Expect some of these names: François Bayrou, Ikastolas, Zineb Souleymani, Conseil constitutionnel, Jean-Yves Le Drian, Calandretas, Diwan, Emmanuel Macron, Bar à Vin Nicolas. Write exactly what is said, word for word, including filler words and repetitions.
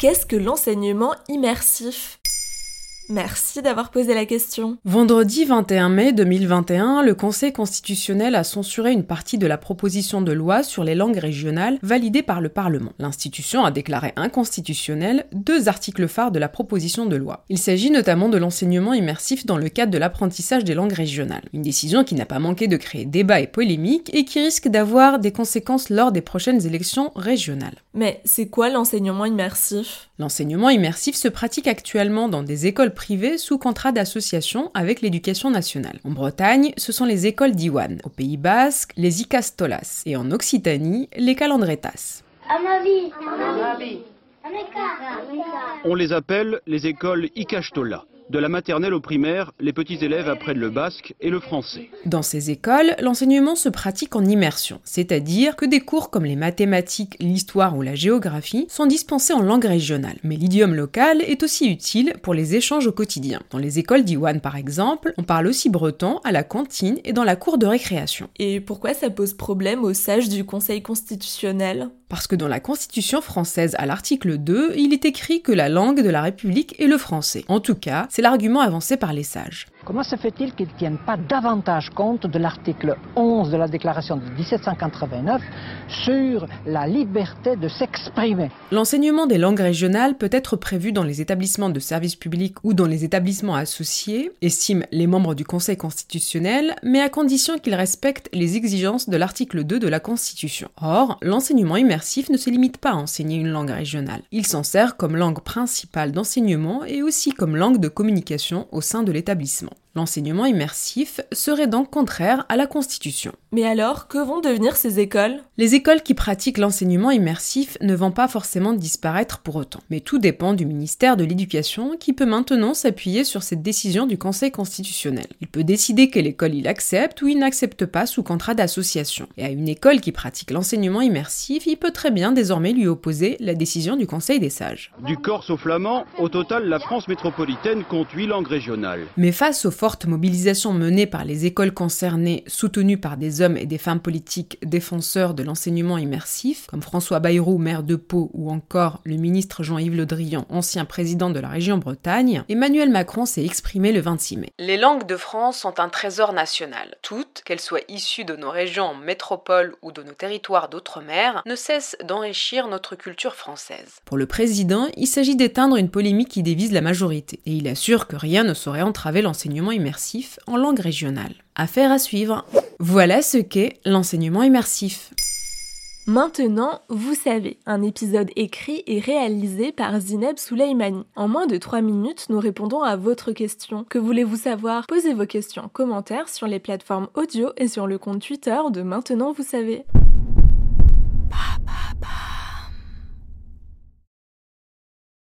Qu'est-ce que l'enseignement immersif ? Merci d'avoir posé la question. Vendredi vingt et un mai deux mille vingt et un, le Conseil constitutionnel a censuré une partie de la proposition de loi sur les langues régionales validée par le Parlement. L'institution a déclaré inconstitutionnels deux articles phares de la proposition de loi. Il s'agit notamment de l'enseignement immersif dans le cadre de l'apprentissage des langues régionales. Une décision qui n'a pas manqué de créer débat et polémique et qui risque d'avoir des conséquences lors des prochaines élections régionales. Mais c'est quoi l'enseignement immersif ? L'enseignement immersif se pratique actuellement dans des écoles privées sous contrat d'association avec l'éducation nationale. En Bretagne, ce sont les écoles Diwan, au Pays Basque, les Ikastolas, et en Occitanie, les Calandretas. On les appelle les écoles Ikastolas. De la maternelle au primaire, les petits élèves apprennent le basque et le français. Dans ces écoles, l'enseignement se pratique en immersion, c'est-à-dire que des cours comme les mathématiques, l'histoire ou la géographie sont dispensés en langue régionale. Mais l'idiome local est aussi utile pour les échanges au quotidien. Dans les écoles Diwan par exemple, on parle aussi breton à la cantine et dans la cour de récréation. Et pourquoi ça pose problème aux sages du Conseil constitutionnel ? Parce que dans la Constitution française, à l'article deux, il est écrit que la langue de la République est le français. En tout cas, c'est l'argument avancé par les sages. Comment se fait-il qu'ils ne tiennent pas davantage compte de l'article onze de la Déclaration de dix-sept cent quatre-vingt-neuf sur la liberté de s'exprimer ? L'enseignement des langues régionales peut être prévu dans les établissements de services publics ou dans les établissements associés, estiment les membres du Conseil constitutionnel, mais à condition qu'ils respectent les exigences de l'article deux de la Constitution. Or, l'enseignement immersif ne se limite pas à enseigner une langue régionale. Il s'en sert comme langue principale d'enseignement et aussi comme langue de communication au sein de l'établissement. L'enseignement immersif serait donc contraire à la Constitution. Mais alors, que vont devenir ces écoles ? Les écoles qui pratiquent l'enseignement immersif ne vont pas forcément disparaître pour autant. Mais tout dépend du ministère de l'Éducation qui peut maintenant s'appuyer sur cette décision du Conseil constitutionnel. Il peut décider quelle école il accepte ou il n'accepte pas sous contrat d'association. Et à une école qui pratique l'enseignement immersif, il peut très bien désormais lui opposer la décision du Conseil des sages. Du Corse au flamand, au total, la France métropolitaine compte huit langues régionales. Mais face aux fortes mobilisations menées par les écoles concernées, soutenues par des hommes et des femmes politiques défenseurs de l'enseignement immersif, comme François Bayrou, maire de Pau, ou encore le ministre Jean-Yves Le Drian, ancien président de la région Bretagne, Emmanuel Macron s'est exprimé le vingt-six mai. Les langues de France sont un trésor national. Toutes, qu'elles soient issues de nos régions en métropole ou de nos territoires d'outre-mer, ne cessent d'enrichir notre culture française. Pour le président, il s'agit d'éteindre une polémique qui divise la majorité, et il assure que rien ne saurait entraver l'enseignement immersif en langue régionale. Affaire à suivre. Voilà ce qu'est l'enseignement immersif. Maintenant, vous savez, un épisode écrit et réalisé par Zineb Souleymani. En moins de trois minutes, nous répondons à votre question. Que voulez-vous savoir ? Posez vos questions en commentaire sur les plateformes audio et sur le compte Twitter de Maintenant, vous savez.